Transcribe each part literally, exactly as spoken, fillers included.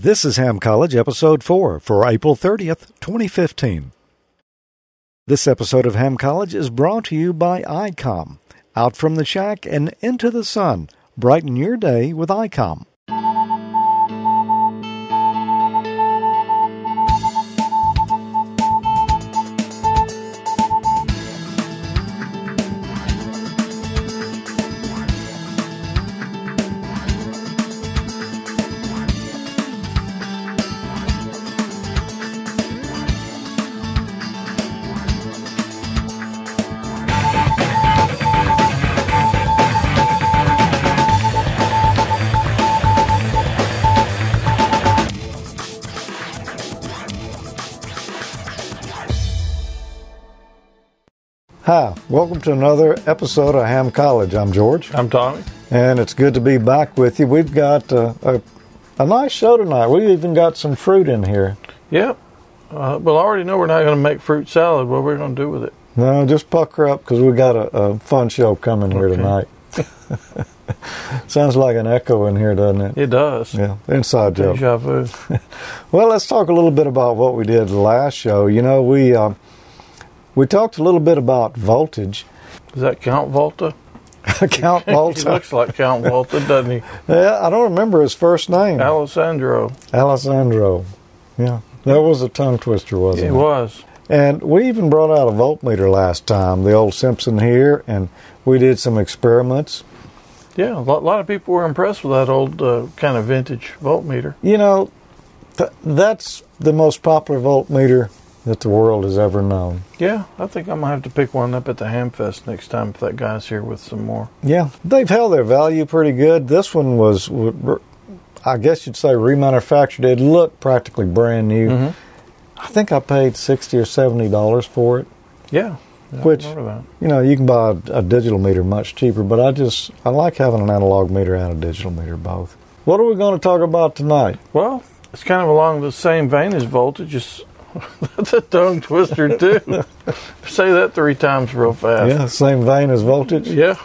This is Ham College, Episode four, for April thirtieth, twenty fifteen. This episode of Ham College is brought to you by I COM. Out from the shack and into the sun. Brighten your day with I COM. Hi, welcome to another episode of Ham College. I'm George. I'm Tommy. And it's good to be back with you. We've got a, a, a nice show tonight. We've even got some fruit in here. Yep. Uh, well, I already know we're not going to make fruit salad. What are we going to do with it? No, just pucker up because we've got a, a fun show coming here okay. tonight. Sounds like an echo in here, doesn't it? It does. Yeah, inside joke. Deja vu. Well, let's talk a little bit about what we did last show. You know, we... Uh, We talked a little bit about voltage. Is that Count Volta? Count Volta. He looks like Count Volta, doesn't he? Yeah, I don't remember his first name. Alessandro. Alessandro. Yeah. That was a tongue twister, wasn't it? It was. And we even brought out a voltmeter last time, the old Simpson here, and we did some experiments. Yeah, a lot of people were impressed with that old uh, kind of vintage voltmeter. You know, th- that's the most popular voltmeter that the world has ever known. Yeah, I think I'm going to have to pick one up at the Hamfest next time if that guy's here with some more. Yeah, they've held their value pretty good. This one was, I guess you'd say, remanufactured. It looked practically brand new. Mm-hmm. I think I paid sixty dollars or seventy dollars for it. Yeah. yeah which, you know, you can buy a, a digital meter much cheaper, but I just, I like having an analog meter and a digital meter both. What are we going to talk about tonight? Well, it's kind of along the same vein as voltage. It's That's a tongue twister, too. Say that three times real fast. Yeah, same vein as voltage. Yeah.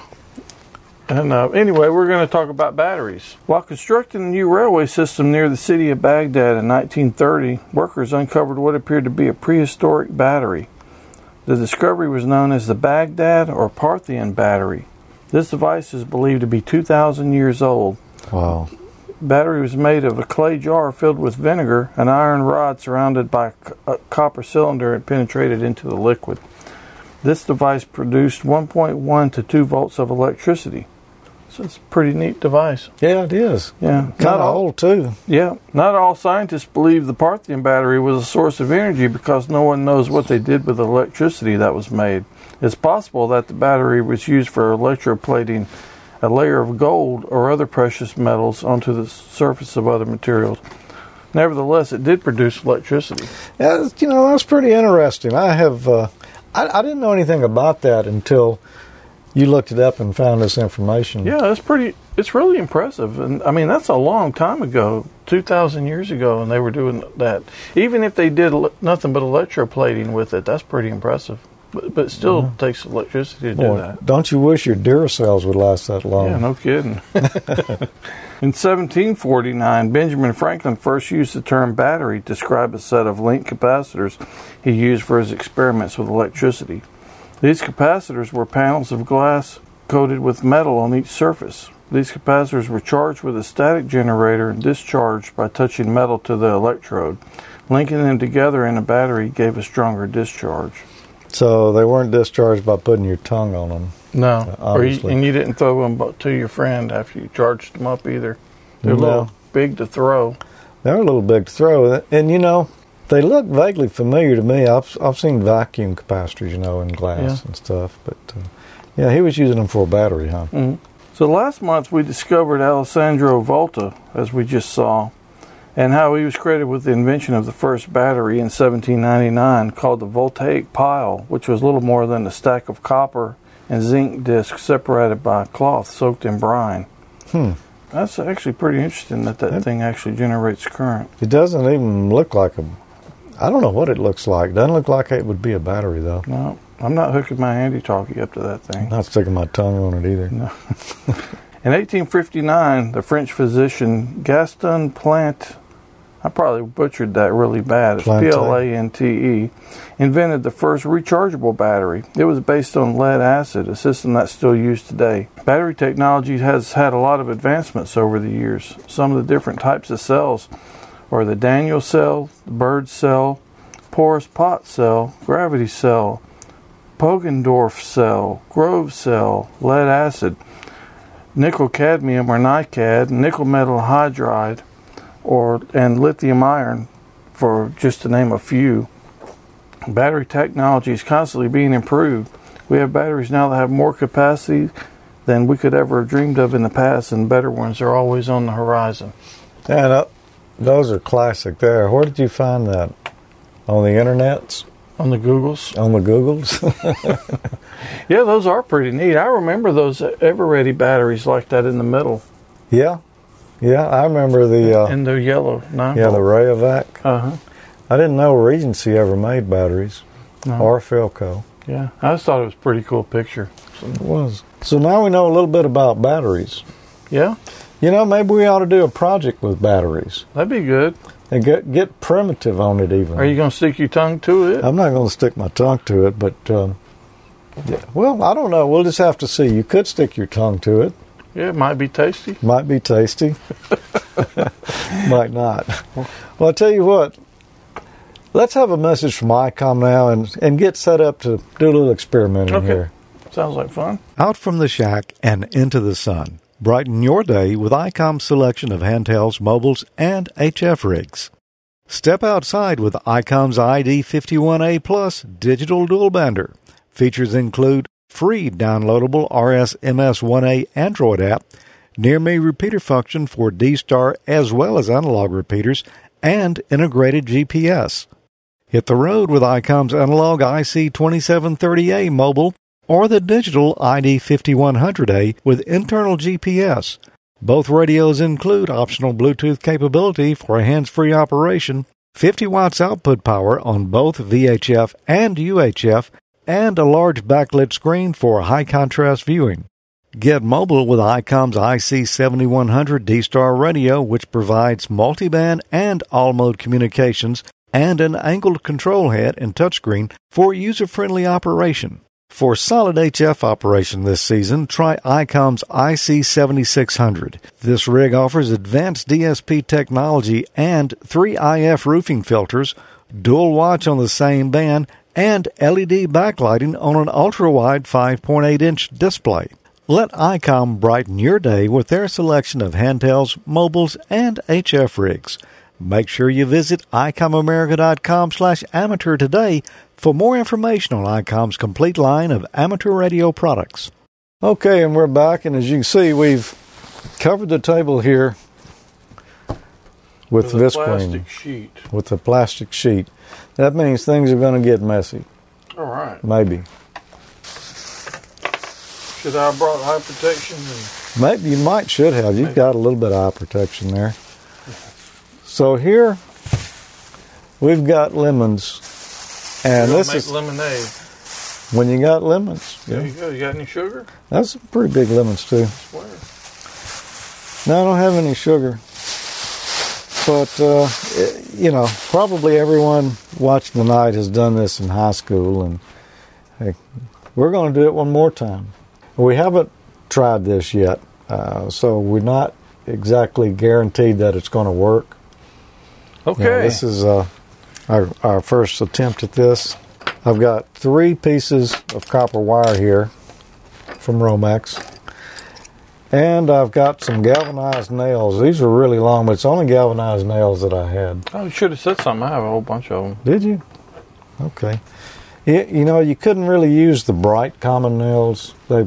And uh, anyway, we're going to talk about batteries. While constructing a new railway system near the city of Baghdad in nineteen thirty, workers uncovered what appeared to be a prehistoric battery. The discovery was known as the Baghdad or Parthian Battery. This device is believed to be two thousand years old. Wow. Battery was made of a clay jar filled with vinegar, an iron rod surrounded by a copper cylinder and penetrated into the liquid. This device produced one point one to two volts of electricity. So it's a pretty neat device. Yeah, it is. Yeah. Kind of old, too. Yeah. Not all scientists believe the Parthian battery was a source of energy because no one knows what they did with the electricity that was made. It's possible that the battery was used for electroplating a layer of gold or other precious metals onto the surface of other materials. Nevertheless, it did produce electricity. Yeah, you know, that's pretty interesting. I have, uh, I, I didn't know anything about that until you looked it up and found this information. Yeah, that's pretty, it's really impressive. And I mean, that's a long time ago, two thousand years ago, and they were doing that. Even if they did nothing but electroplating with it, that's pretty impressive. But, but it still mm-hmm. takes electricity to Boy, do that. Don't you wish your Duracells would last that long? Yeah, no kidding. In seventeen forty-nine, Benjamin Franklin first used the term battery to describe a set of linked capacitors he used for his experiments with electricity. These capacitors were panels of glass coated with metal on each surface. These capacitors were charged with a static generator and discharged by touching metal to the electrode. Linking them together in a battery gave a stronger discharge. So they weren't discharged by putting your tongue on them. No, or you, and you didn't throw them to your friend after you charged them up either. They're no. a little big to throw. They're a little big to throw, and you know they look vaguely familiar to me. I've I've seen vacuum capacitors, you know, in glass yeah. and stuff. But uh, yeah, he was using them for a battery, huh? Mm-hmm. So last month we discovered Alessandro Volta, as we just saw, and how he was credited with the invention of the first battery in seventeen ninety-nine called the voltaic pile, which was little more than a stack of copper and zinc discs separated by a cloth soaked in brine. Hmm. That's actually pretty interesting that that it, thing actually generates current. It doesn't even look like a... I don't know what it looks like. It doesn't look like it would be a battery, though. No, I'm not hooking my handy-talkie up to that thing. I'm not sticking my tongue on it either. No. In eighteen fifty-nine, the French physician Gaston Plante I probably butchered that really bad. It's Plante. P L A N T E. Invented the first rechargeable battery. It was based on lead acid, a system that's still used today. Battery technology has had a lot of advancements over the years. Some of the different types of cells are the Daniel cell, the bird cell, porous pot cell, gravity cell, Pogendorf cell, Grove cell, lead acid, nickel cadmium or NICAD, nickel metal hydride, or and lithium iron, for just to name a few. Battery technology is constantly being improved. We have batteries now that have more capacity than we could ever have dreamed of in the past, and better ones are always on the horizon. And uh, those are classic there. Where did you find that? On the internets? On the Googles. On the Googles. Yeah, those are pretty neat. I remember those Ever Ready batteries like that in the middle. Yeah. Yeah, I remember the... Uh, and the yellow nine. Yeah, the Rayovac. Uh-huh. I didn't know Regency ever made batteries. No. Or Philco. Yeah, I just thought it was a pretty cool picture. So. It was. So now we know a little bit about batteries. Yeah. You know, maybe we ought to do a project with batteries. That'd be good. And get get primitive on it even. Are you going to stick your tongue to it? I'm not going to stick my tongue to it, but... Um, yeah. Well, I don't know. We'll just have to see. You could stick your tongue to it. Yeah, it might be tasty. Might be tasty. Might not. Well, I tell you what. Let's have a message from I COM now and, and get set up to do a little experimenting okay. here. Sounds like fun. Out from the shack and into the sun. Brighten your day with I COM's selection of handhelds, mobiles, and H F rigs. Step outside with I COM's I D fifty-one A Plus digital dual bander. Features include free downloadable R S M S one A Android app, near-me repeater function for D-Star as well as analog repeaters, and integrated G P S. Hit the road with I COM's analog I C twenty-seven thirty A mobile or the digital I D fifty-one hundred A with internal G P S. Both radios include optional Bluetooth capability for a hands-free operation, fifty watts output power on both V H F and U H F, and a large backlit screen for high-contrast viewing. Get mobile with I COM's I C seventy-one hundred D-Star radio, which provides multiband and all-mode communications and an angled control head and touchscreen for user-friendly operation. For solid H F operation this season, try I COM's I C seventy-six hundred. This rig offers advanced D S P technology and three I F roofing filters, dual watch on the same band, and L E D backlighting on an ultra-wide five point eight inch display. Let I COM brighten your day with their selection of handhelds, mobiles, and H F rigs. Make sure you visit I COM America dot com slash amateur today for more information on I COM's complete line of amateur radio products. Okay, and we're back, and as you can see, we've covered the table here with, with a visqueen, plastic sheet. With a plastic sheet. That means things are going to get messy. All right. Maybe. Should I have brought eye protection? Maybe you might should have. You've Maybe. got a little bit of eye protection there. So here we've got lemons, and this make is lemonade. When you got lemons, there yeah. you go. You got any sugar? That's pretty big lemons too. I swear. No, I don't have any sugar. But, uh, you know, probably everyone watching tonight has done this in high school, and hey, we're going to do it one more time. We haven't tried this yet, uh, so we're not exactly guaranteed that it's going to work. Okay. You know, this is uh, our, our first attempt at this. I've got three pieces of copper wire here from Romex. And I've got some galvanized nails. These are really long, but it's only galvanized nails that I had. I should have said something. I have a whole bunch of them. Did you? Okay. It, you know, you couldn't really use the bright common nails. They,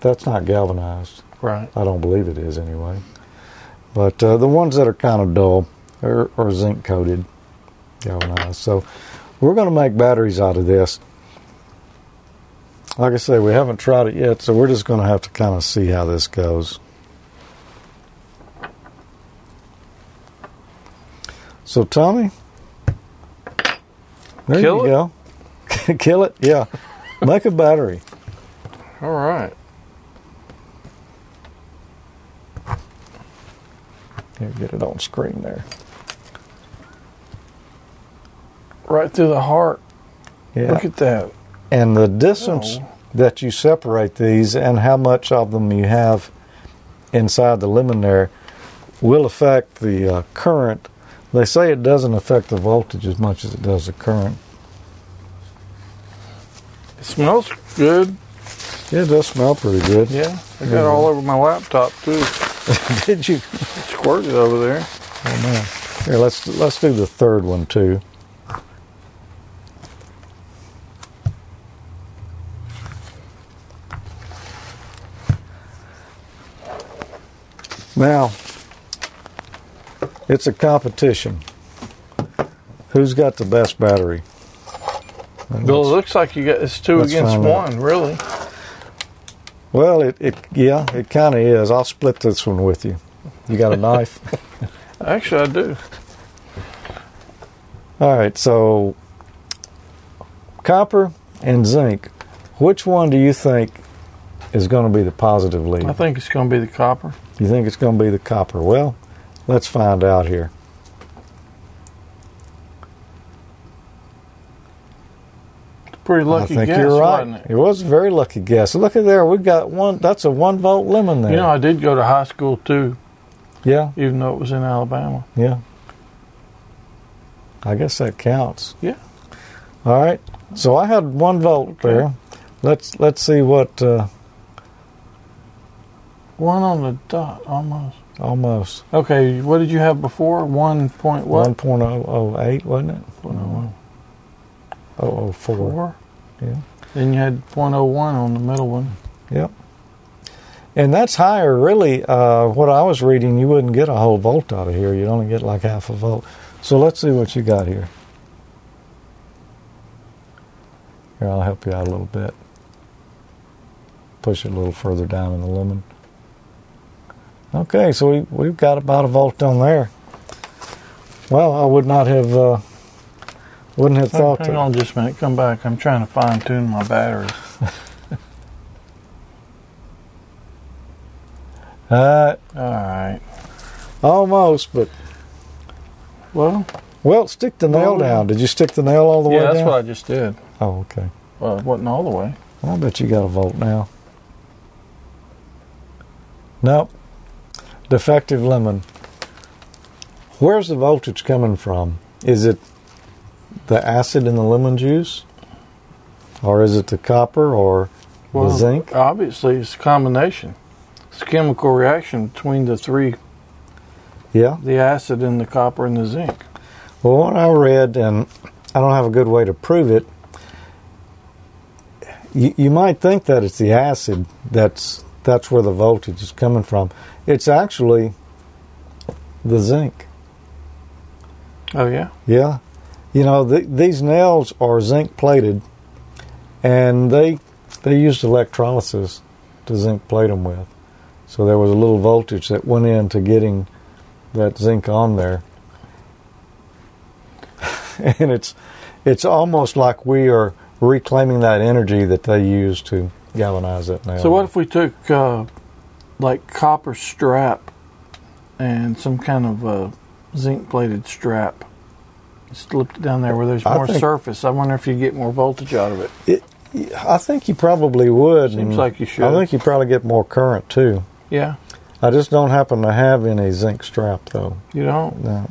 that's not galvanized. Right. I don't believe it is anyway. But uh, the ones that are kind of dull are, are zinc-coated galvanized. So we're going to make batteries out of this. Like I say, we haven't tried it yet, so we're just going to have to kind of see how this goes. So, Tommy, there Kill you it. go. Kill it, yeah. Make a battery. All right. Here, get it on screen there. right through the heart. Yeah. Look at that. And the distance oh. that you separate these and how much of them you have inside the lumen there will affect the uh, current. They say it doesn't affect the voltage as much as it does the current. It smells good. Yeah, it does smell pretty good. Yeah, I got yeah. it all over my laptop too. Did you? Squirt it over there. Oh man! Here, let's let's do the third one too. Now, it's a competition. Who's got the best battery? Well, it looks like you got it's two against one, out. Really. Well, it, it yeah, it kind of is. I'll split this one with you. You got a knife? Actually, I do. All right, so copper and zinc. Which one do you think is going to be the positive lead? I think it's going to be the copper. You think it's going to be the copper? Well, let's find out here. Pretty lucky guess, I think you're right. Wasn't it? It was a very lucky guess. Look at there. We've got one. That's a one-volt lemon there. You know, I did go to high school, too. Yeah. Even though it was in Alabama. Yeah. I guess that counts. Yeah. All right. So I had one volt okay. there. Let's let's see what... Uh, one on the dot, almost. Almost. Okay, what did you have before? One point what? one point oh oh eight, wasn't it? one point oh one. oh oh four. Four? Yeah. Then you had point oh one on the middle one. Yep. And that's higher, really. Uh, what I was reading, you wouldn't get a whole volt out of here. You'd only get like half a volt. So let's see what you got here. Here, I'll help you out a little bit. Push it a little further down in the lumen. Okay, so we, we've got about a volt on there. Well, I would not have... Uh, Wouldn't have thought Hang to. on just a minute. Come back. I'm trying to fine-tune my batteries. uh, All right. Almost, but... Well? Well, stick the nail well, down. Did you stick the nail all the yeah, way down? Yeah, that's what I just did. Oh, okay. Well, it wasn't all the way. I bet you got a volt now. Nope. Defective lemon. Where's the voltage coming from? Is it... the acid in the lemon juice? Or is it the copper or well, the zinc? Obviously, it's a combination. It's a chemical reaction between the three. Yeah. The acid and the copper and the zinc. Well, what I read, and I don't have a good way to prove it, you, you might think that it's the acid that's that's where the voltage is coming from. It's actually the zinc. Oh, yeah? Yeah. You know, the, these nails are zinc-plated, and they they used electrolysis to zinc-plate them with. So there was a little voltage that went into getting that zinc on there. And it's it's almost like we are reclaiming that energy that they used to galvanize that nail. So what if we took, uh, like, copper strap and some kind of uh, zinc-plated strap? Slipped it down there where there's more I think, surface. I wonder if you get more voltage out of it. it. I think you probably would. Seems like you should. I think you probably get more current, too. Yeah. I just don't happen to have any zinc strap, though. You don't? No.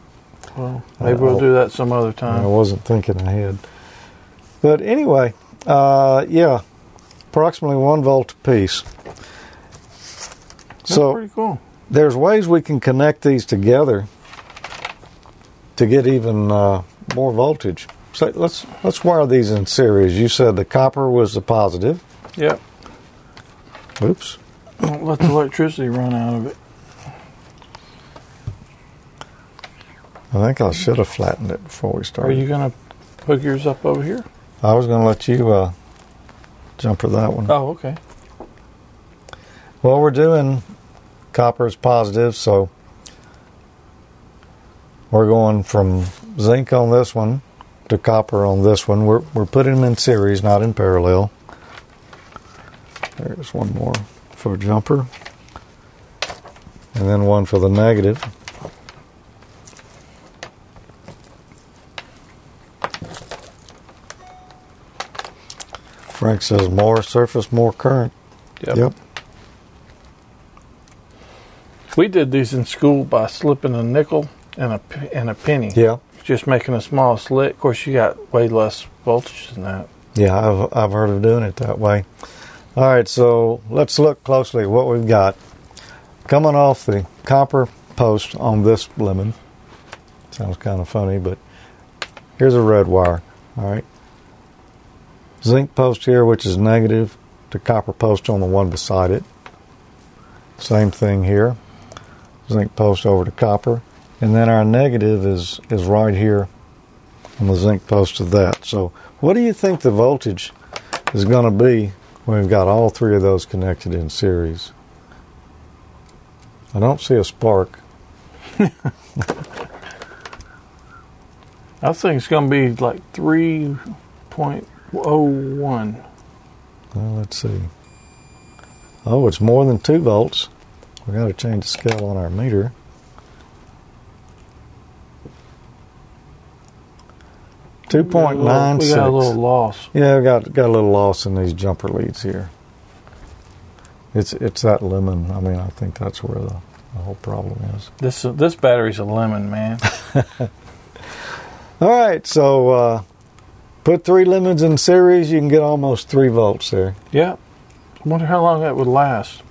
Well, maybe we'll do that some other time. I wasn't thinking ahead. But anyway, uh, yeah, approximately one volt apiece. That's so pretty cool. There's ways we can connect these together to get even uh, more voltage. So let's let's wire these in series. You said the copper was the positive. Yep. Oops. Don't let the electricity run out of it. I think I should have flattened it before we started. Are you going to hook yours up over here? I was going to let you uh, jump for that one. Oh, okay. Well, we're doing copper is positive, so... we're going from zinc on this one to copper on this one. We're we're putting them in series, not in parallel. There's one more for a jumper. And then one for the negative. Frank says more surface, more current. Yep. Yep. We did these in school by slipping a nickel and a and a penny. Yeah. Just making a small slit. Of course, you got way less voltage than that. Yeah, I've I've heard of doing it that way. All right, so let's look closely at what we've got coming off the copper post on this lemon. Sounds kind of funny, but here's a red wire. All right, zinc post here, which is negative, to copper post on the one beside it. Same thing here, zinc post over to copper, and then our negative is is right here on the zinc post of that. So what do you think the voltage is going to be when we've got all three of those connected in series? I don't see a spark. I think it's going to be like three point oh one. Well, let's see. Oh, it's more than two volts. We got to change the scale on our meter. Two point nine six. We got a little loss. Yeah, we got got a little loss in these jumper leads here. It's it's that lemon. I mean, I think that's where the, the whole problem is. This uh, this battery's a lemon, man. All right, so uh, put three lemons in series. You can get almost three volts there. Yeah. I wonder how long that would last.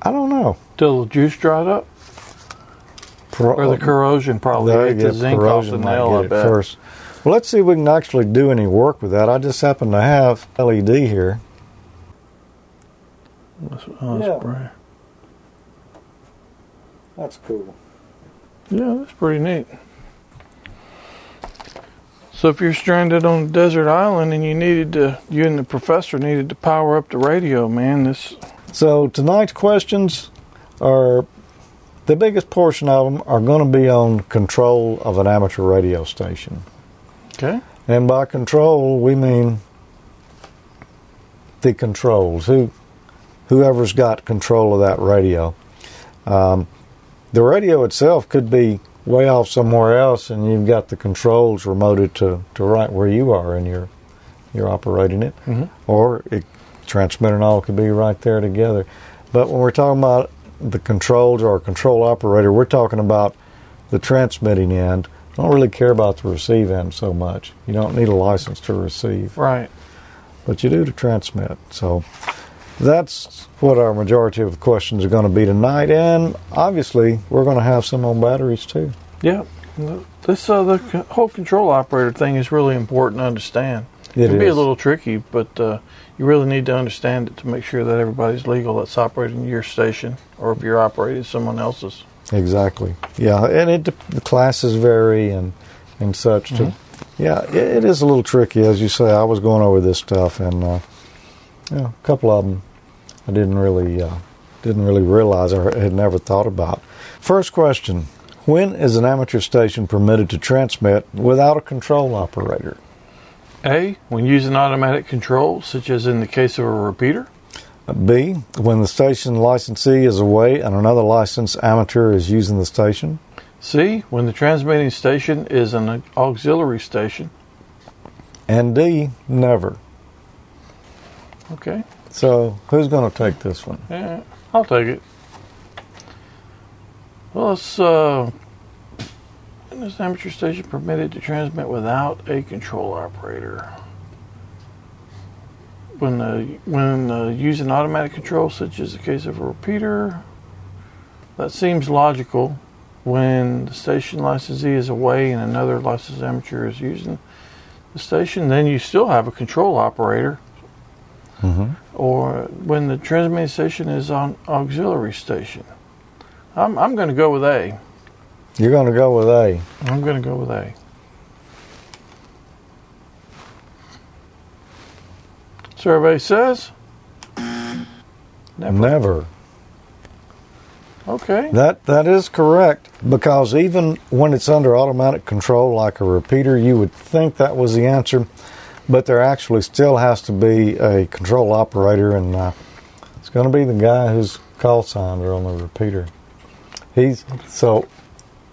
I don't know. Till the juice dried up? Pro- or the corrosion probably ate the zinc off the nail, I bet. First. Well, let's see if we can actually do any work with that. I just happen to have L E D here. Oh, that's, yeah. That's cool. Yeah, that's pretty neat. So if you're stranded on a desert island and you needed to, you and the professor needed to power up the radio, man, this... So tonight's questions are, the biggest portion of them are going to be on control of an amateur radio station. Okay. And by control, we mean the controls, who, whoever's got control of that radio. Um, the radio itself could be way off somewhere else, and you've got the controls remoted to, to right where you are, and you're you're operating it. Mm-hmm. Or it, transmitter and all could be right there together. But when we're talking about the controls or control operator, we're talking about the transmitting end. I don't really care about the receive end so much. You don't need a license to receive. Right. But you do to transmit. So that's what our majority of the questions are going to be tonight, and obviously we're going to have some on batteries too. Yeah, this uh, the whole control operator thing is really important to understand. It, it can is. be a little tricky, but uh, you really need to understand it to make sure that everybody's legal that's operating your station, or if you're operating someone else's. Exactly. Yeah, and it the classes vary and and such. Mm-hmm. Too. Yeah, it, it is a little tricky, as you say. I was going over this stuff, and uh, yeah, a couple of them. I didn't really uh, didn't really realize or had never thought about. First question, when is an amateur station permitted to transmit without a control operator? A, when using automatic control, such as in the case of a repeater. B, when the station licensee is away and another licensed amateur is using the station. C, when the transmitting station is an auxiliary station. And D, never. Okay. So, who's going to take this one? Yeah, I'll take it. Well, it's, uh, isn't this amateur station permitted to transmit without a control operator? When the, when the, using automatic control, such as the case of a repeater, that seems logical. When the station licensee is away and another licensed amateur is using the station, then you still have a control operator. Mm-hmm. Or when the transmitting station is on auxiliary station. I'm I'm going to go with A. You're going to go with A. I'm going to go with A. Survey says? Never. Never. Okay. That that is correct, because even when it's under automatic control like a repeater, you would think that was the answer. But there actually still has to be a control operator, and uh, it's going to be the guy whose call signs are on the repeater. He's so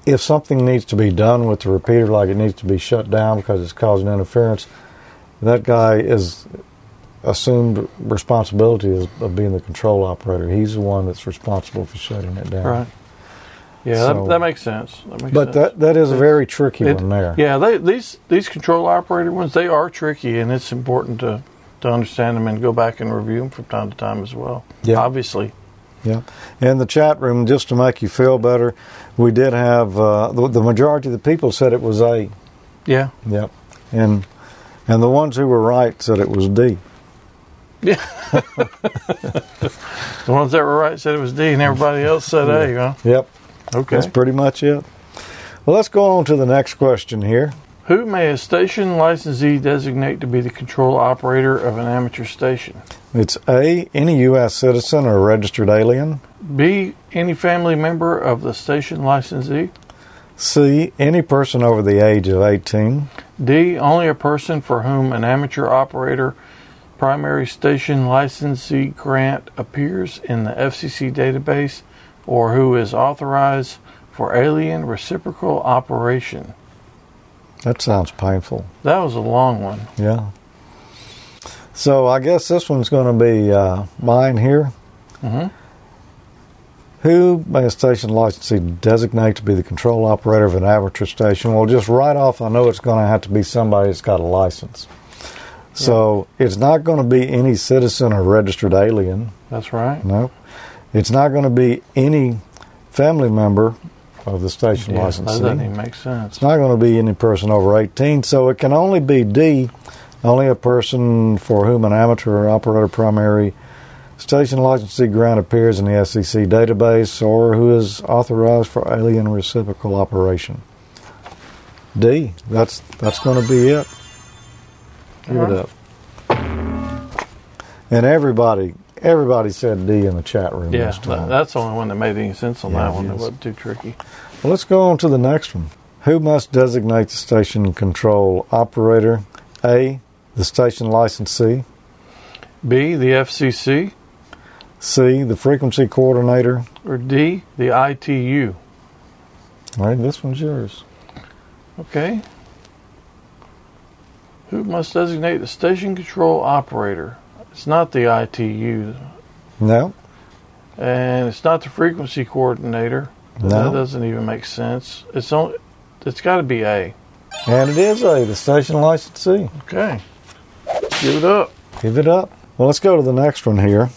if something needs to be done with the repeater, like it needs to be shut down because it's causing interference, that guy is assumed responsibility of being the control operator. He's the one that's responsible for shutting it down. Right. Yeah, so, that, that makes sense. That makes but sense. that that is a very tricky it, one there. Yeah, they, these these control operator ones, they are tricky, and it's important to, to understand them and go back and review them from time to time as well. Yeah, obviously. Yeah, in the chat room, just to make you feel better, we did have uh, the, the majority of the people said it was A. Yeah. Yep. And and the ones who were right said it was D. Yeah. The ones that were right said it was D, and everybody else said A, huh? Yep. Okay. That's pretty much it. Well, let's go on to the next question here. Who may a station licensee designate to be the control operator of an amateur station? It's A, any U S citizen or registered alien. B, any family member of the station licensee. C, any person over the age of eighteen. D, only a person for whom an amateur operator primary station licensee grant appears in the F C C database, or who is authorized for alien reciprocal operation. That sounds painful. That was a long one. Yeah. So I guess this one's going to be uh, mine here. Mm-hmm. Who may a station licensee designate to be the control operator of an amateur station? Well, just right off, I know it's going to have to be somebody that's got a license. So yeah. It's not going to be any citizen or registered alien. That's right. No. Nope. It's not going to be any family member of the station yeah, licensee. That doesn't even make sense. It's not going to be any person over eighteen, so it can only be D, only a person for whom an amateur operator primary station licensee grant appears in the S E C database, or who is authorized for alien reciprocal operation. D, that's that's going to be it. Give uh-huh. it up. And everybody... Everybody said D in the chat room. Yeah, time. That's the only one that made any sense on yeah, that one. Is. That wasn't too tricky. Well, let's go on to the next one. Who must designate the station control operator? A, the station licensee. B, the F C C. C, the frequency coordinator. Or D, the I T U. All right, this one's yours. Okay. Who must designate the station control operator? It's not the I T U. No. And it's not the frequency coordinator. No. That doesn't even make sense. It's only, it's got to be A. And it is A, the station licensee. Okay. Give it up. Give it up. Well, let's go to the next one here.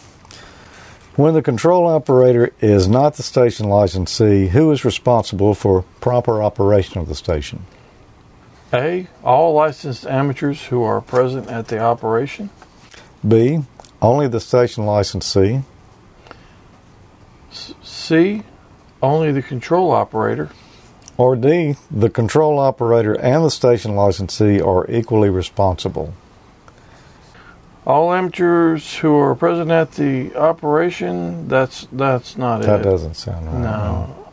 When the control operator is not the station licensee, who is responsible for proper operation of the station? A, all licensed amateurs who are present at the operation. B, only the station licensee. C, only the control operator. Or D, the control operator and the station licensee are equally responsible. All amateurs who are present at the operation, that's that's not it. That doesn't sound right. No.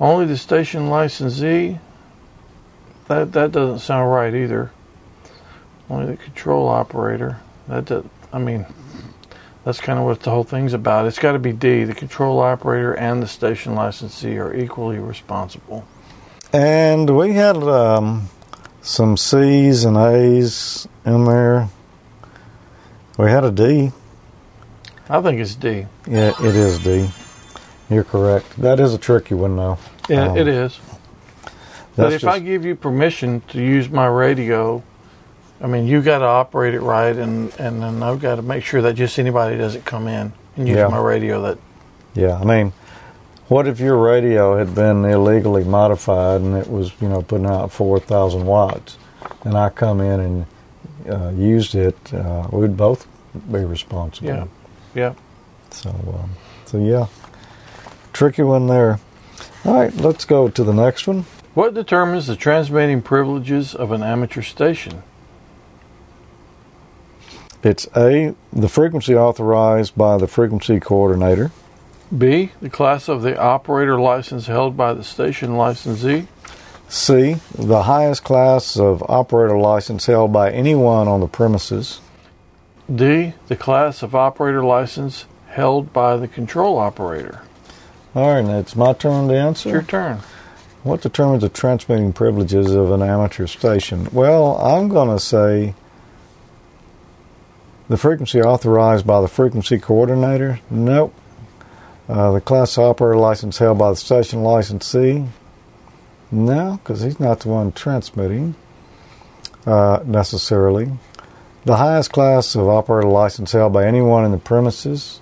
Only the station licensee, that, that doesn't sound right either. Only the control operator. That does, I mean, that's kind of what the whole thing's about. It's got to be D. The control operator and the station licensee are equally responsible. And we had um, some C's and A's in there. We had a D. I think it's D. Yeah, it is D. You're correct. That is a tricky one, though. Yeah, um, it is. But if just... I give you permission to use my radio... I mean, you got to operate it right, and, and then I've got to make sure that just anybody doesn't come in and use yeah. my radio. That yeah, I mean, what if your radio had been illegally modified and it was, you know, putting out four thousand watts, and I come in and uh, used it? Uh, we'd both be responsible. Yeah, yeah. So, um, so yeah, tricky one there. All right, let's go to the next one. What determines the transmitting privileges of an amateur station? It's A, the frequency authorized by the frequency coordinator. B, the class of the operator license held by the station licensee. C, the highest class of operator license held by anyone on the premises. D, the class of operator license held by the control operator. All right, now it's my turn to answer. It's your turn. What determines the transmitting privileges of an amateur station? Well, I'm going to say The frequency authorized by the frequency coordinator? Nope. Uh, the class operator license held by the station licensee? No, because he's not the one transmitting uh, necessarily. The highest class of operator license held by anyone in the premises?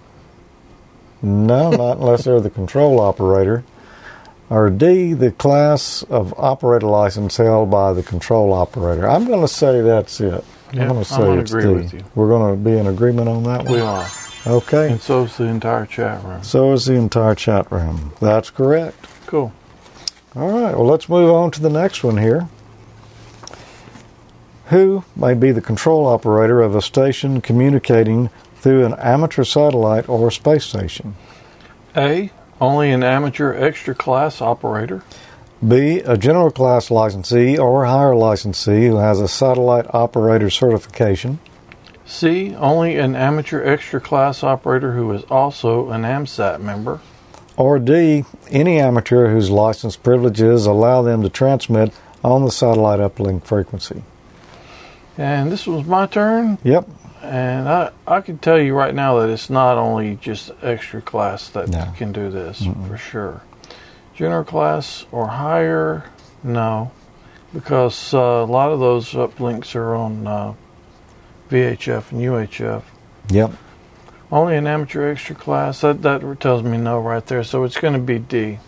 No, not unless they're the control operator. Or D, the class of operator license held by the control operator. I'm going to say that's it. Yep, I'm going to say I'm gonna it's agree D. With you. We're going to be in agreement on that one? We are. Okay. And so is the entire chat room. So is the entire chat room. That's correct. Cool. All right. Well, let's move on to the next one here. Who may be the control operator of a station communicating through an amateur satellite or space station? A, only an amateur extra class operator. B, a general class licensee or higher licensee who has a satellite operator certification. C, only an amateur extra class operator who is also an AMSAT member. Or D, any amateur whose license privileges allow them to transmit on the satellite uplink frequency. And this was my turn? Yep. And I, I can tell you right now that it's not only just extra class that no. can do this, mm-mm. for sure. General class or higher, no. Because uh, a lot of those uplinks are on uh, V H F and U H F. Yep. Only an amateur extra class, that, that tells me no right there. So it's going to be D.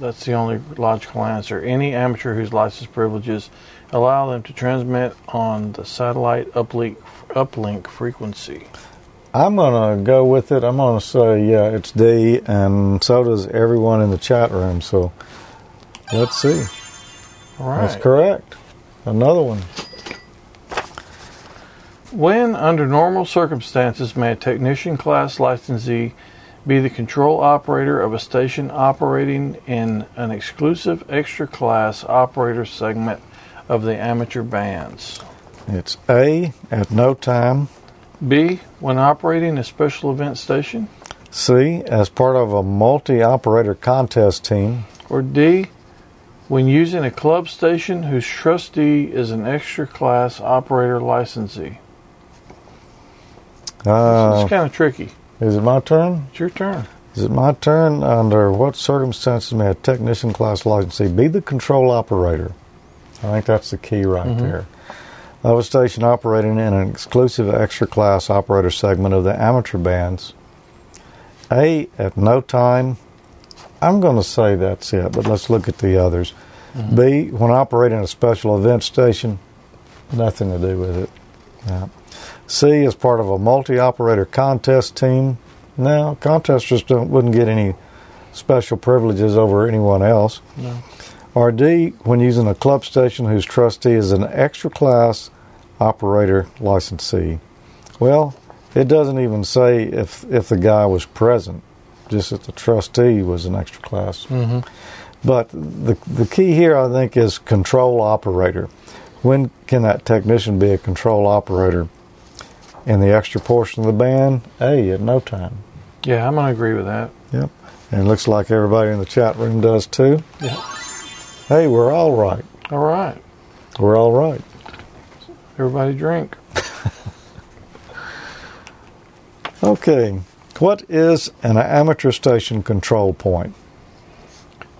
That's the only logical answer. Any amateur whose license privileges allow them to transmit on the satellite uplink uplink frequency. I'm going to go with it. I'm going to say, yeah, it's D, and so does everyone in the chat room. So let's see. All right. That's correct. Another one. When, under normal circumstances, may a technician class licensee be the control operator of a station operating in an exclusive extra class operator segment of the amateur bands? It's A, at no time. B, when operating a special event station. C, as part of a multi-operator contest team. Or D, when using a club station whose trustee is an extra class operator licensee. Uh, it's kind of tricky. Is it my turn? It's your turn. Is it my turn? Under what circumstances may a technician class licensee be the control operator? I think that's the key right mm-hmm. there. Of a station operating in an exclusive extra class operator segment of the amateur bands. A, at no time. I'm going to say that's it, but let's look at the others. Mm-hmm. B, when operating a special event station. Nothing to do with it. No. C, as part of a multi-operator contest team. No, contesters don't, wouldn't get any special privileges over anyone else. No. Or D, when using a club station whose trustee is an extra class operator licensee. Well, it doesn't even say if, if the guy was present, just that the trustee was an extra class. Mm-hmm. But the the key here, I think, is control operator. When can that technician be a control operator in the extra portion of the band? A, at no time. Yeah, I'm going to agree with that. Yep. And it looks like everybody in the chat room does too. Yep. Hey, we're all right. All right. We're all right. Everybody drink. Okay. What is an amateur station control point?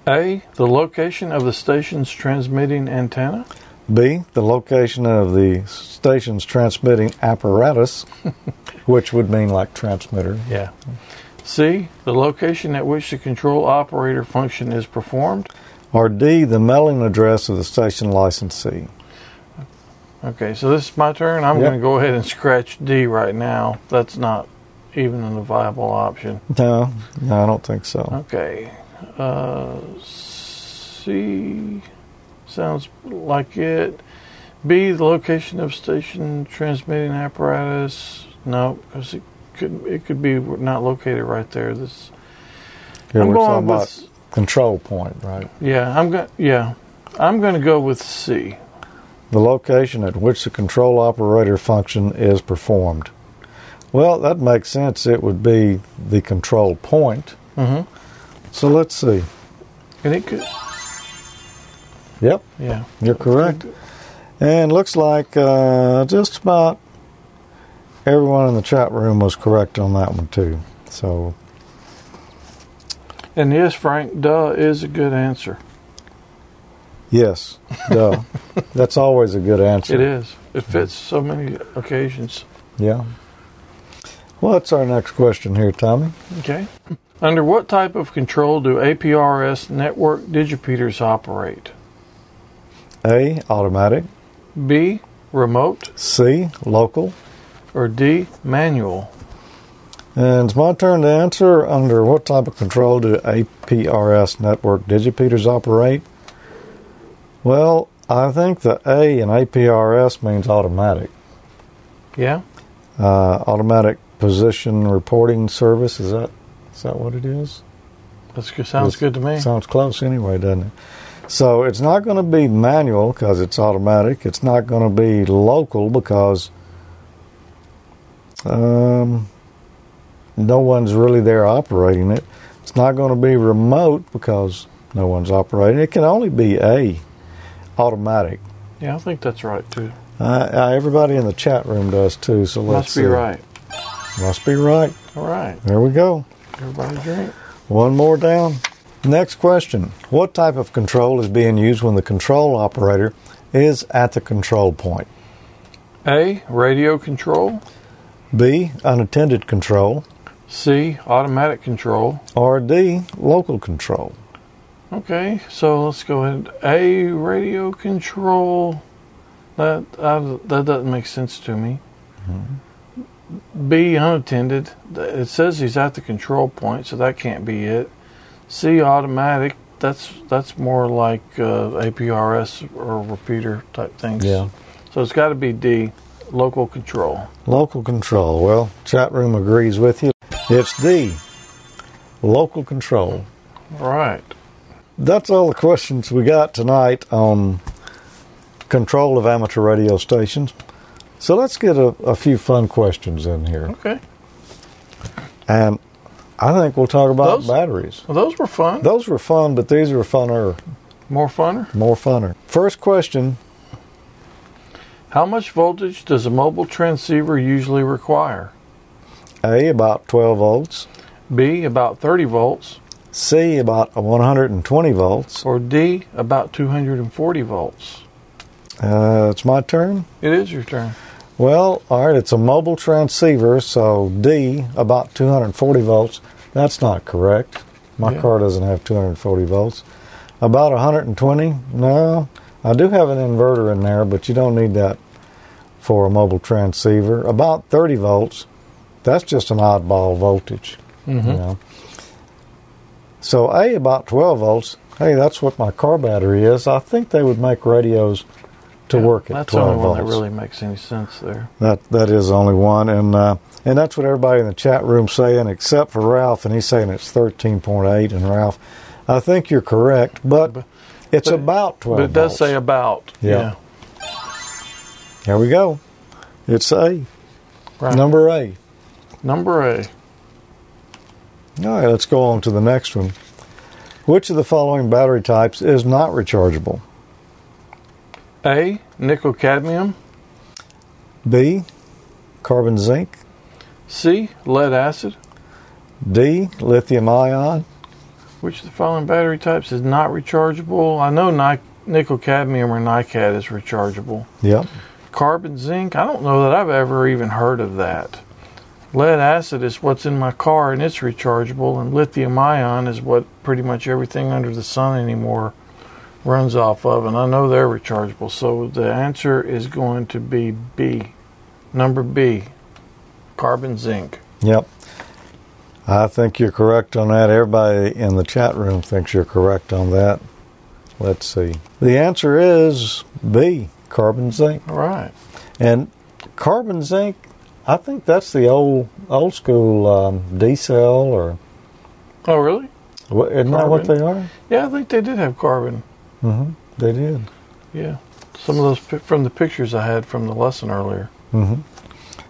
A, the location of the station's transmitting antenna. B, the location of the station's transmitting apparatus, which would mean like transmitter. Yeah. C, the location at which the control operator function is performed. Or D, the mailing address of the station licensee. Okay, so this is my turn. I'm yep. going to go ahead and scratch D right now. That's not even a viable option. No, no, I don't think so. Okay. Uh, C sounds like it. B, the location of station transmitting apparatus. No, because it could, it could be not located right there. This, Here, I'm we're going with... About- Control point, right? Yeah, I'm going. Yeah, I'm going to go with C. The location at which the control operator function is performed. Well, that makes sense. It would be the control point. Mm-hmm. So let's see. And it could. Yep. Yeah. You're correct. And looks like uh, just about everyone in the chat room was correct on that one too. So, and yes, Frank, duh is a good answer. Yes, duh. That's always a good answer. It is. It fits so many occasions. Yeah. Well, that's our next question here, Tommy. Okay. Under what type of control do A P R S network digipeters operate? A, automatic. B, remote. C, local. Or D, manual. And it's my turn to answer. Under what type of control do A P R S network digipeters operate? Well, I think the A in A P R S means automatic. Yeah. Uh, automatic position reporting service. Is that is that what it is? That sounds it's, good to me. Sounds close anyway, doesn't it? So it's not going to be manual because it's automatic. It's not going to be local because um, no one's really there operating it. It's not going to be remote because no one's operating it. It can only be A, automatic. Yeah, I think that's right, too. Uh, everybody in the chat room does, too. So let's Must be uh, right. Must be right. All right. There we go. Everybody drink. One more down. Next question. What type of control is being used when the control operator is at the control point? A, radio control. B, unattended control. C, automatic control. Or D, local control. Okay, so let's go ahead. A, radio control. That I, that doesn't make sense to me. Mm-hmm. B, unattended. It says he's at the control point, so that can't be it. C, automatic. That's that's more like uh, A P R S or repeater type things. Yeah. So it's got to be D, local control. Local control. Well, chat room agrees with you. It's D, local control. All right. That's all the questions we got tonight on control of amateur radio stations. So let's get a, a few fun questions in here. Okay. And I think we'll talk about those, batteries. Well, those were fun. Those were fun, but these are funner. More funner? More funner. First question. How much voltage does a mobile transceiver usually require? A, about twelve volts. B, about thirty volts. C, about one hundred twenty volts. Or D, about two hundred forty volts. Uh, it's my turn? It is your turn. Well, all right, it's a mobile transceiver, so D, about two hundred forty volts. That's not correct. My yeah. car doesn't have two hundred forty volts. About one hundred twenty? No. I do have an inverter in there, but you don't need that for a mobile transceiver. About thirty volts. That's just an oddball voltage. Mm-hmm. You know? So A, about twelve volts. Hey, that's what my car battery is. I think they would make radios to yeah, work at twelve volts. That's the only one that really makes any sense there. That That is the only one. And uh, and that's what everybody in the chat room saying, except for Ralph, and he's saying it's thirteen point eight. And Ralph, I think you're correct, but, but it's but, about twelve volts. But it does volts. say about. Yeah. yeah. There we go. It's A. Right. Number A. Number A. All right, let's go on to the next one. Which of the following battery types is not rechargeable? A, nickel cadmium. B, carbon zinc. C, lead acid. D, lithium ion. Which of the following battery types is not rechargeable? I know nic- nickel cadmium or NICAD is rechargeable. Yep. Carbon zinc, I don't know that I've ever even heard of that. Lead acid is what's in my car, and it's rechargeable, and lithium ion is what pretty much everything under the sun anymore runs off of, and I know they're rechargeable. So the answer is going to be B, number B, carbon zinc. Yep. I think you're correct on that. Everybody in the chat room thinks you're correct on that. Let's see. The answer is B, carbon zinc. All right. And carbon zinc, I think that's the old old school um, D cell or. Oh, really? What, isn't carbon. that what they are? Yeah, I think they did have carbon. Mm-hmm. They did. Yeah. Some of those from the pictures I had from the lesson earlier. Mm-hmm.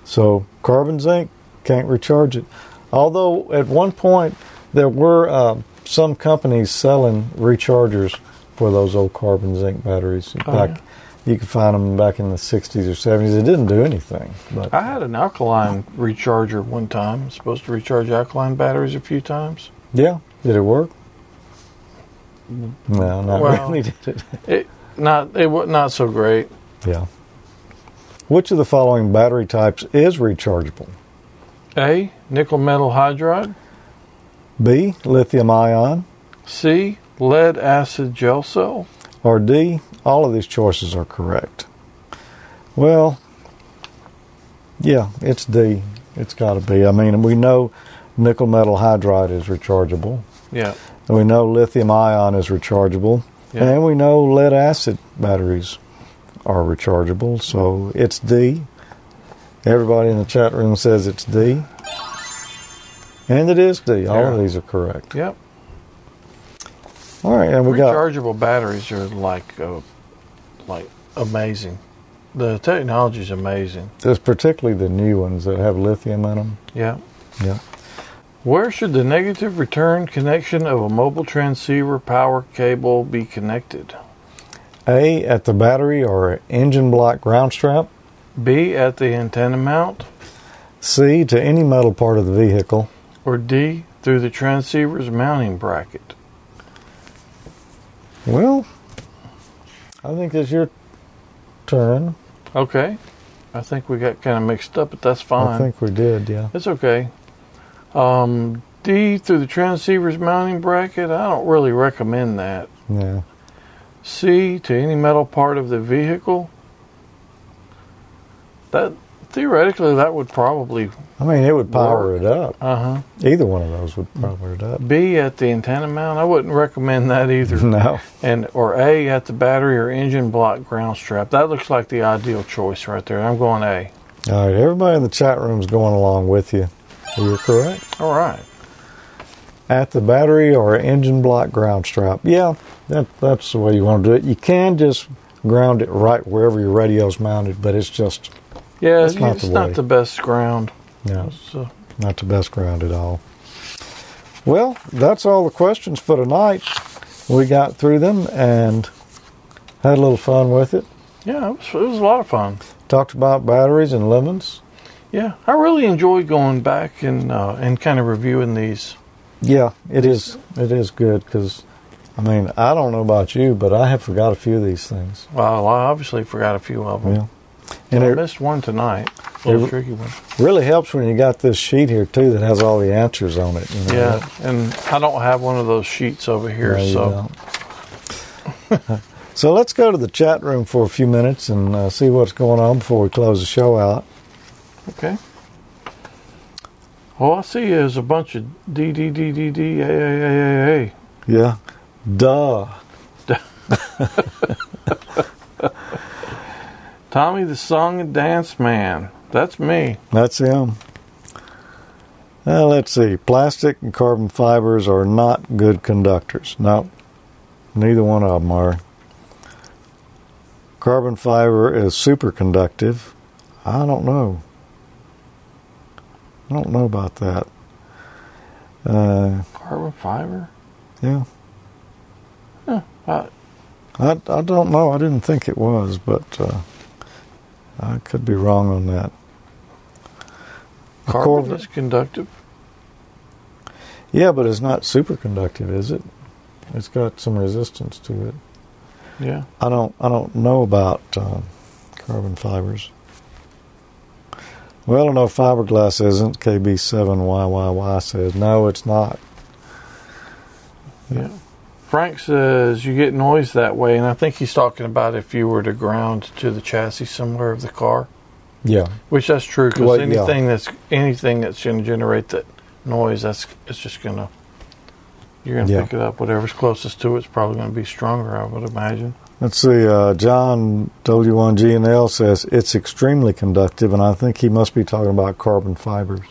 So carbon zinc, can't recharge it. Although at one point there were uh, some companies selling rechargers for those old carbon zinc batteries. In oh, fact, yeah. you could find them back in the sixties or seventies. It didn't do anything. But I had an alkaline recharger one time. I was supposed to recharge alkaline batteries a few times. Yeah. Did it work? No, not well, really did it. it not it was not so great. Yeah. Which of the following battery types is rechargeable? A. Nickel metal hydride. B. Lithium ion. C. Lead acid gel cell. Or D. All of these choices are correct. Well, yeah, it's D. It's got to be. I mean, we know nickel metal hydride is rechargeable. Yeah. And we know lithium ion is rechargeable. Yeah. And we know lead acid batteries are rechargeable. So it's D. Everybody in the chat room says it's D. And it is D. All yeah. of these are correct. Yep. All right, and we got rechargeable batteries are like uh, like amazing. The technology is amazing. There's particularly the new ones that have lithium in them. Yeah. Yeah. Where should the negative return connection of a mobile transceiver power cable be connected? A, at the battery or engine block ground strap. B, at the antenna mount. C, to any metal part of the vehicle. Or D, through the transceiver's mounting bracket. Well, I think it's your turn. Okay. I think we got kind of mixed up, but that's fine. I think we did, yeah. It's okay. Um, D, through the transceiver's mounting bracket, I don't really recommend that. Yeah. C, to any metal part of the vehicle. That theoretically, that would probably I mean, it would power work. it up. Uh-huh. Either one of those would power it up. B, at the antenna mount, I wouldn't recommend that either. No. And or A, at the battery or engine block ground strap. That looks like the ideal choice right there. I'm going A. All right, everybody in the chat room is going along with you. You're correct. All right. At the battery or engine block ground strap. Yeah, that, that's the way you want to do it. You can just ground it right wherever your radio's mounted, but it's just... Yeah, it's not, the, not the best ground. No, so. Not the best ground at all. Well, that's all the questions for tonight. We got through them and had a little fun with it. Yeah, it was, it was a lot of fun. Talked about batteries and lemons. Yeah, I really enjoy going back and uh, and kind of reviewing these. Yeah, it is it is good because, I mean, I don't know about you, but I have forgot a few of these things. Well, I obviously forgot a few of them. Yeah. And well, it, I missed one tonight. A little tricky one. Really helps when you got this sheet here, too, that has all the answers on it. You know yeah, that? And I don't have one of those sheets over here. No, so. So let's go to the chat room for a few minutes and uh, see what's going on before we close the show out. Okay. All I see is a bunch of D, D, D, D, D, A, A, A, A, A. Yeah. Duh. Tommy the Song and Dance Man. That's me. That's him. Now, let's see. Plastic and carbon fibers are not good conductors. No, neither one of them are. Carbon fiber is superconductive. I don't know. I don't know about that. Uh, Carbon fiber? Yeah. Huh, I, I, I don't know. I didn't think it was, but uh, I could be wrong on that. Carbon is conductive? Yeah, but it's not superconductive, is it? It's got some resistance to it. Yeah. I don't, I don't know about uh, carbon fibers. Well, no, fiberglass isn't. K B seven Y Y Y says, no, it's not. Yeah. Frank says, you get noise that way, and I think he's talking about if you were to ground to the chassis somewhere of the car. Yeah. Which that's true, because well, anything, yeah. that's, anything that's going to generate that noise, that's it's just going to, you're going to yeah. pick it up. Whatever's closest to it's probably going to be stronger, I would imagine. Let's see, uh, John W one G N L says, it's extremely conductive, and I think he must be talking about carbon fibers.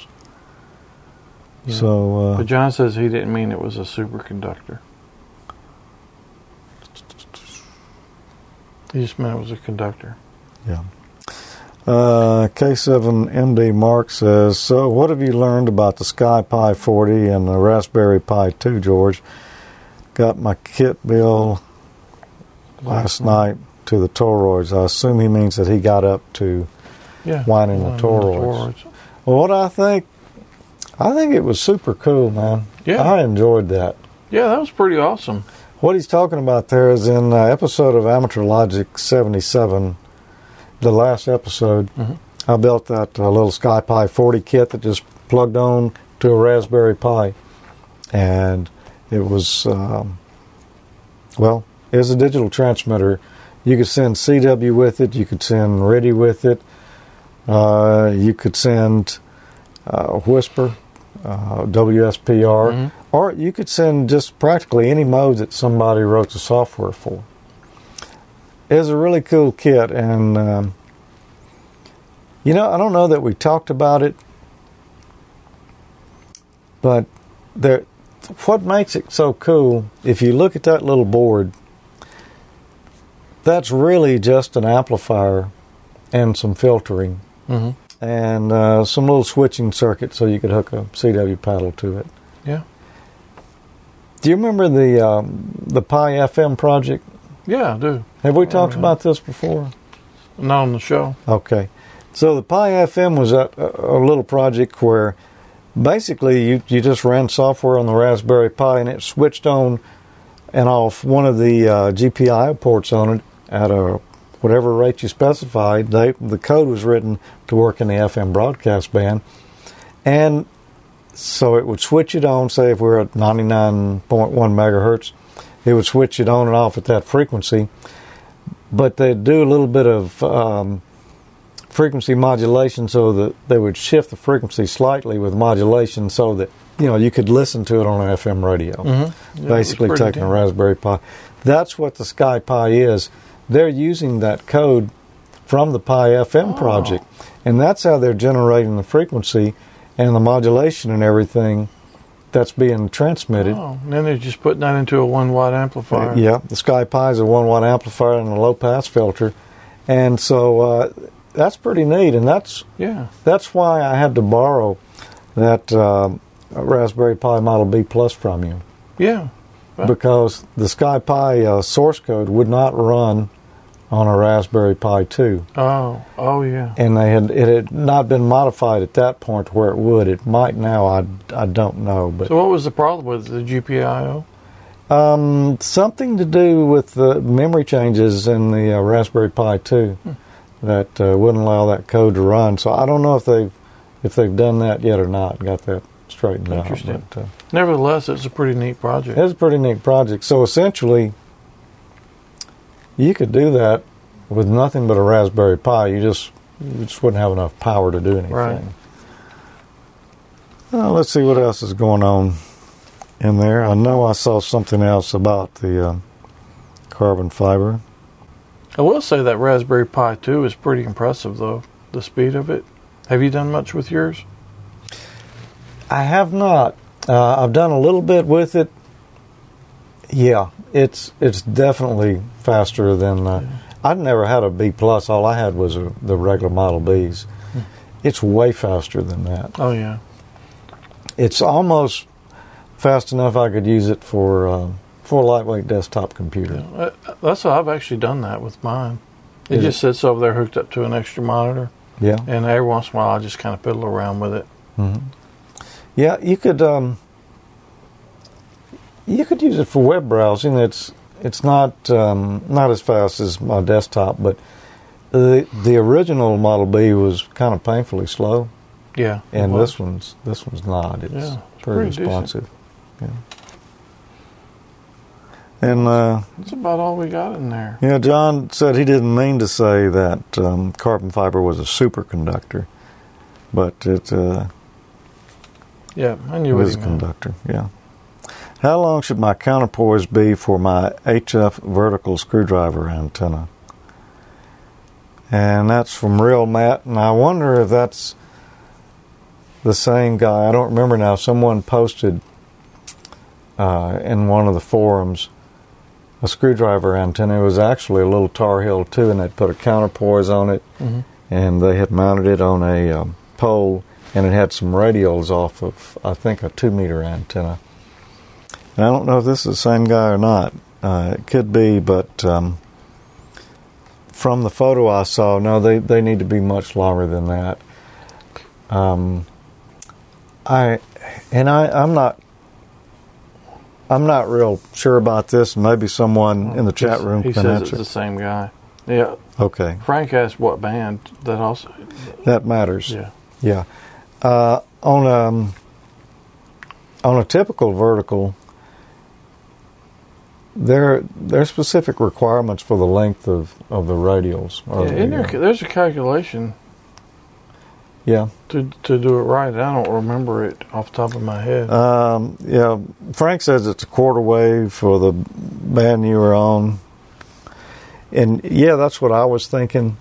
Yeah. So, uh, but John says he didn't mean it was a superconductor. He just meant it was a conductor. Yeah. Uh, K seven M D Mark says, so what have you learned about the SkyPi forty and the Raspberry Pi two, George? Got my kit bill... last mm-hmm. night to the toroids. I assume he means that he got up to yeah, winding the toroids. the toroids. Well, what I think, I think it was super cool, man. Yeah. I enjoyed that. Yeah, that was pretty awesome. What he's talking about there is in an episode of Amateur Logic seventy-seven, the last episode, mm-hmm. I built that uh, little SkyPi forty kit that just plugged on to a Raspberry Pi. And it was, um, well, it was a digital transmitter. You could send C W with it. You could send Ready with it. Uh, you could send uh, Whisper, uh, W S P R. Mm-hmm. Or you could send just practically any mode that somebody wrote the software for. It was a really cool kit. And, um, you know, I don't know that we talked about it. But there, what makes it so cool, if you look at that little board, that's really just an amplifier and some filtering mm-hmm. and uh, some little switching circuit so you could hook a C W paddle to it. Yeah. Do you remember the um, the Pi F M project? Yeah, I do. Have we talked about this before? Not on the show. Okay. So the Pi F M was a, a little project where basically you, you just ran software on the Raspberry Pi and it switched on and off one of the uh, G P I O ports on it at a whatever rate you specified. They, the code was written to work in the F M broadcast band. And so it would switch it on, say if we were at ninety-nine point one megahertz, it would switch it on and off at that frequency. But they'd do a little bit of um, frequency modulation so that they would shift the frequency slightly with modulation so that, you know, you could listen to it on an F M radio. Mm-hmm. Yeah, basically taking damn. a Raspberry Pi. That's what the SkyPi is. They're using that code from the Pi F M oh. project. And that's how they're generating the frequency and the modulation and everything that's being transmitted. Oh, and then they're just putting that into a one-watt amplifier. Uh, yeah, the SkyPi is a one-watt amplifier and a low-pass filter. And so uh, that's pretty neat. And that's yeah. that's why I had to borrow that uh, Raspberry Pi Model B Plus from you. Yeah. Right. Because the SkyPi uh, source code would not run on a Raspberry Pi two. Oh, oh yeah. And they had it had not been modified at that point to where it would. It might now. I, I don't know. But so what was the problem with the G P I O? Um, something to do with the memory changes in the uh, Raspberry Pi two hmm. that uh, wouldn't allow that code to run. So I don't know if they've if they've done that yet or not. Got that straightened out. Interesting. But, uh, nevertheless, it's a pretty neat project. It's a pretty neat project. So essentially, you could do that with nothing but a Raspberry Pi. You just you just wouldn't have enough power to do anything. Right. Well, let's see what else is going on in there. I know I saw something else about the uh, carbon fiber. I will say that Raspberry Pi two is pretty impressive, though, the speed of it. Have you done much with yours? I have not. Uh, I've done a little bit with it. Yeah, it's it's definitely faster than... Uh, yeah. I'd never had a B+. All I had was a, the regular Model Bs. Mm. It's way faster than that. Oh, yeah. It's almost fast enough I could use it for, uh, for a lightweight desktop computer. Yeah. That's how I've actually done that with mine. It Is just it? sits over there hooked up to an extra monitor. Yeah. And every once in a while I just kind of fiddle around with it. Mm-hmm. Yeah, you could um, you could use it for web browsing. It's it's not um, not as fast as my desktop, but the the original Model B was kind of painfully slow. Yeah, and this one's this one's not. It's, yeah, it's pretty, pretty responsive. Yeah. And uh, that's about all we got in there. Yeah, John said he didn't mean to say that um, carbon fiber was a superconductor, but it. Uh, Yeah, I knew what he meant. It was a conductor, yeah. How long should my counterpoise be for my H F vertical screwdriver antenna? And that's from Real Matt, and I wonder if that's the same guy. I don't remember now. Someone posted uh, in one of the forums a screwdriver antenna. It was actually a little Tar Heel too, and they'd put a counterpoise on it, mm-hmm. and they had mounted it on a um, pole. And it had some radials off of, I think, a two-meter antenna. And I don't know if this is the same guy or not. Uh, it could be, but um, from the photo I saw, no, they, they need to be much longer than that. Um, I and I I'm not I'm not real sure about this. Maybe someone in the chat room he can says answer. It's the same guy. Yeah. Okay. Frank asked what band that also. That matters. Yeah. Yeah. Uh, on a on a typical vertical, there there are specific requirements for the length of, of the radials. Yeah, the, there, uh, there's a calculation. Yeah. To to do it right. I don't remember it off the top of my head. Um, yeah. Frank says it's a quarter wave for the band you were on. And, yeah, that's what I was thinking.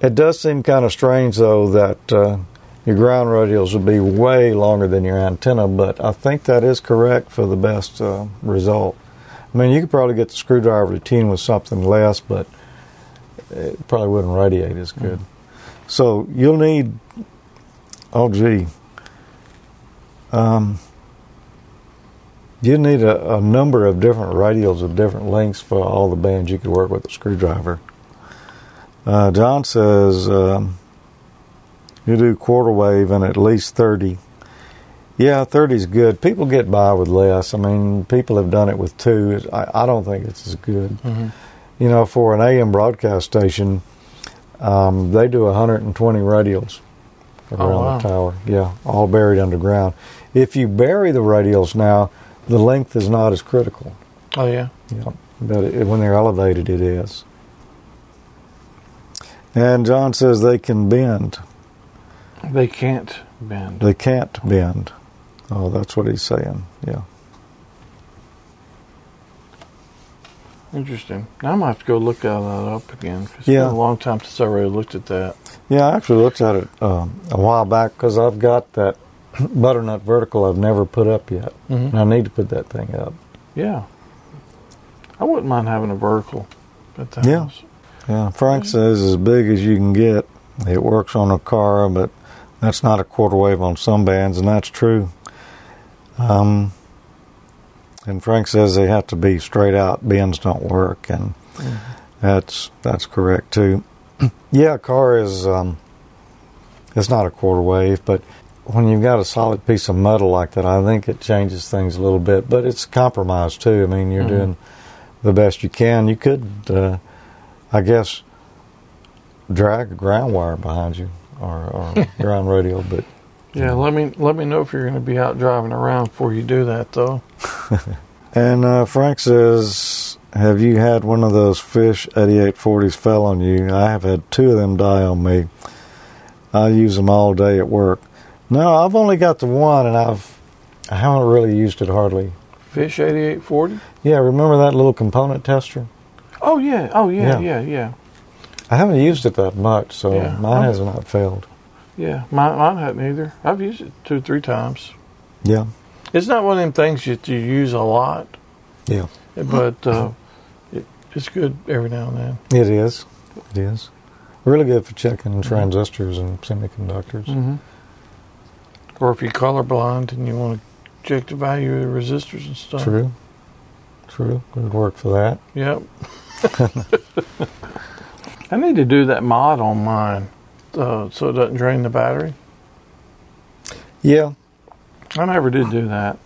It does seem kind of strange, though, that uh, your ground radials would be way longer than your antenna, but I think that is correct for the best uh, result. I mean, you could probably get the screwdriver to tune with something less, but it probably wouldn't radiate as good. Mm. So you'll need, oh, gee, um, you need a, a number of different radials of different lengths for all the bands you could work with a screwdriver. Uh, John says um, you do quarter wave and at least thirty. Yeah, thirty is good. People get by with less. I mean, people have done it with two. I, I don't think it's as good. Mm-hmm. You know, for an A M broadcast station, Um, they do one hundred twenty radials around oh, wow. the tower. Yeah, all buried underground. If you bury the radials now, the length is not as critical. Oh, yeah? Yeah, but it, when they're elevated, it is. And John says they can bend. They can't bend. They can't bend. Oh, that's what he's saying, yeah. Interesting. Now I might have to go look that up again. It's yeah. been a long time since I really looked at that. Yeah, I actually looked at it um, a while back because I've got that butternut vertical I've never put up yet. Mm-hmm. And I need to put that thing up. Yeah. I wouldn't mind having a vertical at the yeah. house. Yeah. Frank mm-hmm. says as big as you can get. It works on a car, but that's not a quarter wave on some bands, and that's true. Um. And Frank says they have to be straight out. Bends don't work, and mm-hmm. that's that's correct too. Yeah, a car is um, it's not a quarter wave, but when you've got a solid piece of metal like that, I think it changes things a little bit. But it's compromised too. I mean, you're mm-hmm. doing the best you can. You could, uh, I guess, drag a ground wire behind you or, or ground radio, but. Yeah, let me let me know if you're going to be out driving around before you do that, though. And uh, Frank says, have you had one of those Fish eighty-eight forties fell on you? I have had two of them die on me. I use them all day at work. No, I've only got the one, and I've, I haven't really used it hardly. Fish eighty-eight forty? Yeah, remember that little component tester? Oh, yeah. Oh, yeah, yeah, yeah. yeah. I haven't used it that much, so yeah. mine has not failed. Yeah, mine, mine hadn't either. I've used it two or three times. Yeah. It's not one of them things that you use a lot. Yeah. But uh, it, it's good every now and then. It is. It is. Really good for checking mm-hmm. transistors and semiconductors. Mm-hmm. Or if you're colorblind and you want to check the value of the resistors and stuff. True. True. Good work for that. Yep. I need to do that mod on mine. Uh, so it doesn't drain the battery? Yeah. I never did do that.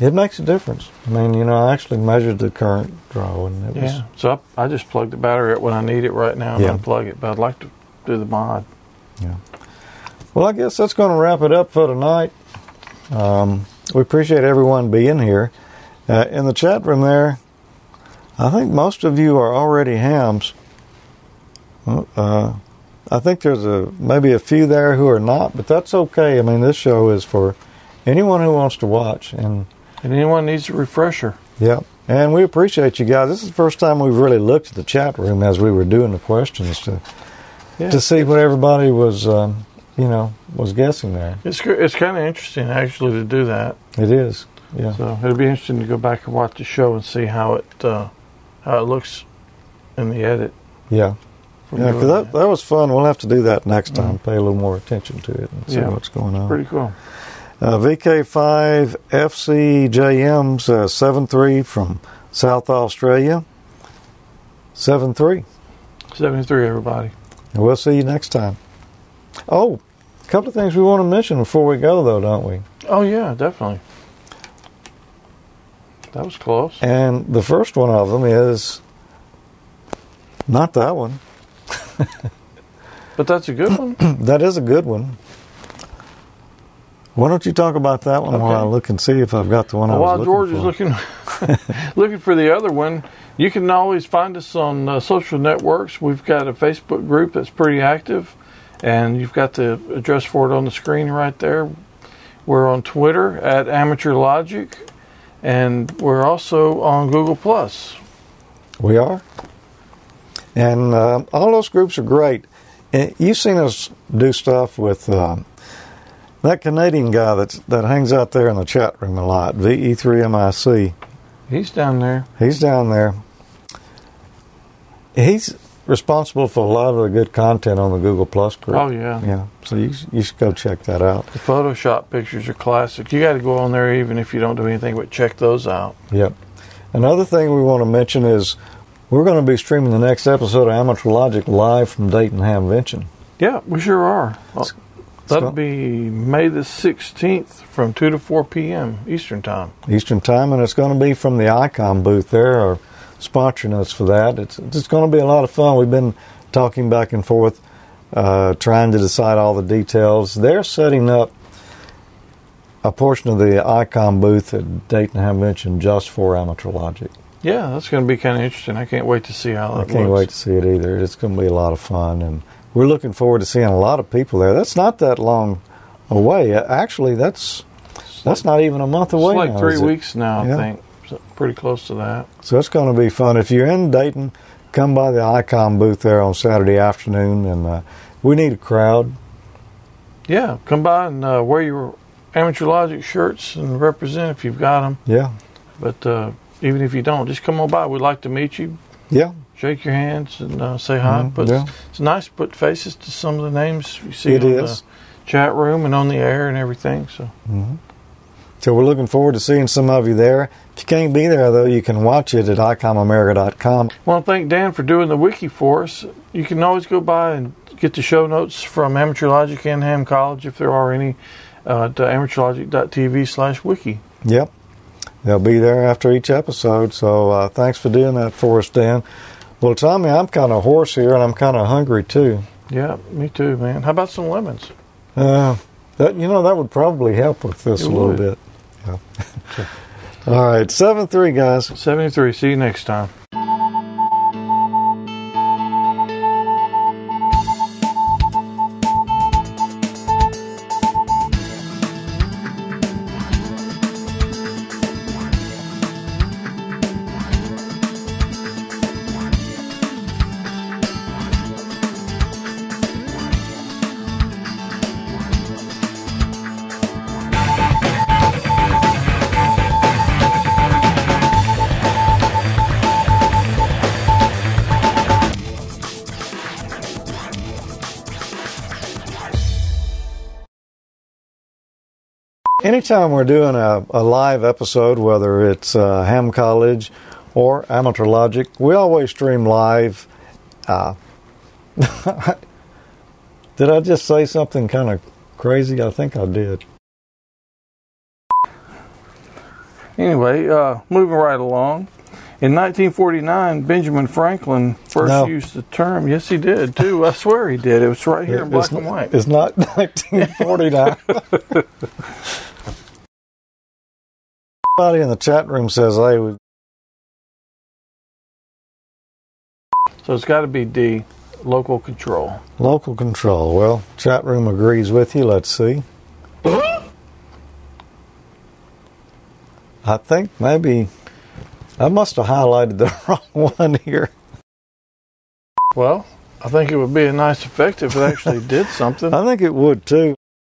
It makes a difference. I mean, you know, I actually measured the current draw. And it yeah, was, so I, I just plug the battery up when I need it right now and yeah. unplug it, but I'd like to do the mod. Yeah. Well, I guess that's going to wrap it up for tonight. Um, we appreciate everyone being here. Uh, in the chat room there, I think most of you are already hams. Uh... I think there's a maybe a few there who are not, but that's okay. I mean, this show is for anyone who wants to watch. And, and anyone needs a refresher. Yeah, and we appreciate you guys. This is the first time we've really looked at the chat room as we were doing the questions to yeah. to see what everybody was, um, you know, was guessing there. It's it's kind of interesting, actually, to do that. It is, yeah. So it'll be interesting to go back and watch the show and see how it, uh, how it looks in the edit. Yeah. Yeah, because that, that was fun. We'll have to do that next time. Mm. Pay a little more attention to it and see yeah. what's going on. Pretty cool. Uh, V K five F C J M says seven three from South Australia. seven three seventy-three, everybody. And we'll see you next time. Oh, a couple of things we want to mention before we go, though, don't we? Oh, yeah, definitely. That was close. And the first one of them is not that one. But that's a good one. That is a good one. Why don't you talk about that one okay. while I look and see if I've got the one well, I was looking While George for. is looking, looking for the other one, you can always find us on uh, social networks. We've got a Facebook group that's pretty active, and you've got the address for it on the screen right there. We're on Twitter at AmateurLogic, and we're also on Google Plus. We are. And uh, all those groups are great. And you've seen us do stuff with uh, that Canadian guy that's, that hangs out there in the chat room a lot, V E three M I C. He's down there. He's down there. He's responsible for a lot of the good content on the Google Plus group. Oh, yeah. Yeah, so you, you should go check that out. The Photoshop pictures are classic. You got to go on there even if you don't do anything, but check those out. Yep. Another thing we want to mention is we're going to be streaming the next episode of Amateur Logic live from Dayton Hamvention. Yeah, we sure are. It's, That'll it's be May the sixteenth from two to four p.m. Eastern Time. Eastern Time, and it's going to be from the I COM booth. There are sponsoring us for that. It's, it's going to be a lot of fun. We've been talking back and forth, uh, trying to decide all the details. They're setting up a portion of the I COM booth at Dayton Hamvention just for Amateur Logic. Yeah, that's going to be kind of interesting. I can't wait to see how that looks. I can't wait to see it either. It's going to be a lot of fun, and we're looking forward to seeing a lot of people there. That's not that long away. Actually, that's that's not even a month away now. It's like three weeks now, I think. So pretty close to that. So it's going to be fun. If you're in Dayton, come by the I COM booth there on Saturday afternoon, and uh, we need a crowd. Yeah, come by and uh, wear your Amateur Logic shirts and represent if you've got them. Yeah. But... Uh, even if you don't, just come on by. We'd like to meet you. Yeah. Shake your hands and uh, say hi. Mm-hmm. But yeah. it's, it's nice to put faces to some of the names you see it in is. the chat room and on the air and everything. So mm-hmm. so we're looking forward to seeing some of you there. If you can't be there, though, you can watch it at I COM America dot com. I want to thank Dan for doing the wiki for us. You can always go by and get the show notes from Amateur Logic and Ham College, if there are any, uh, to amateurlogic dot t v slash wiki. Yep. They'll be there after each episode, so uh, thanks for doing that for us, Dan. Well, Tommy, I'm kind of hoarse here, and I'm kind of hungry, too. Yeah, me too, man. How about some lemons? Uh, that You know, that would probably help with this it a little would. bit. Yeah. All right, seven three, guys. seventy-three. See you next time. Anytime we're doing a, a live episode, whether it's uh, Ham College or Amateur Logic, we always stream live. Uh, did I just say something kind of crazy? I think I did. Anyway, uh, moving right along. In nineteen forty-nine, Benjamin Franklin first no. used the term. Yes, he did, too. I swear he did. It was right here it, in black not, and white. It's not nineteen forty-nine. Somebody in the chat room says A. Hey, so it's got to be D, local control. Local control. Well, chat room agrees with you. Let's see. I think maybe I must have highlighted the wrong one here. Well, I think it would be a nice effect if it actually did something. I think it would, too.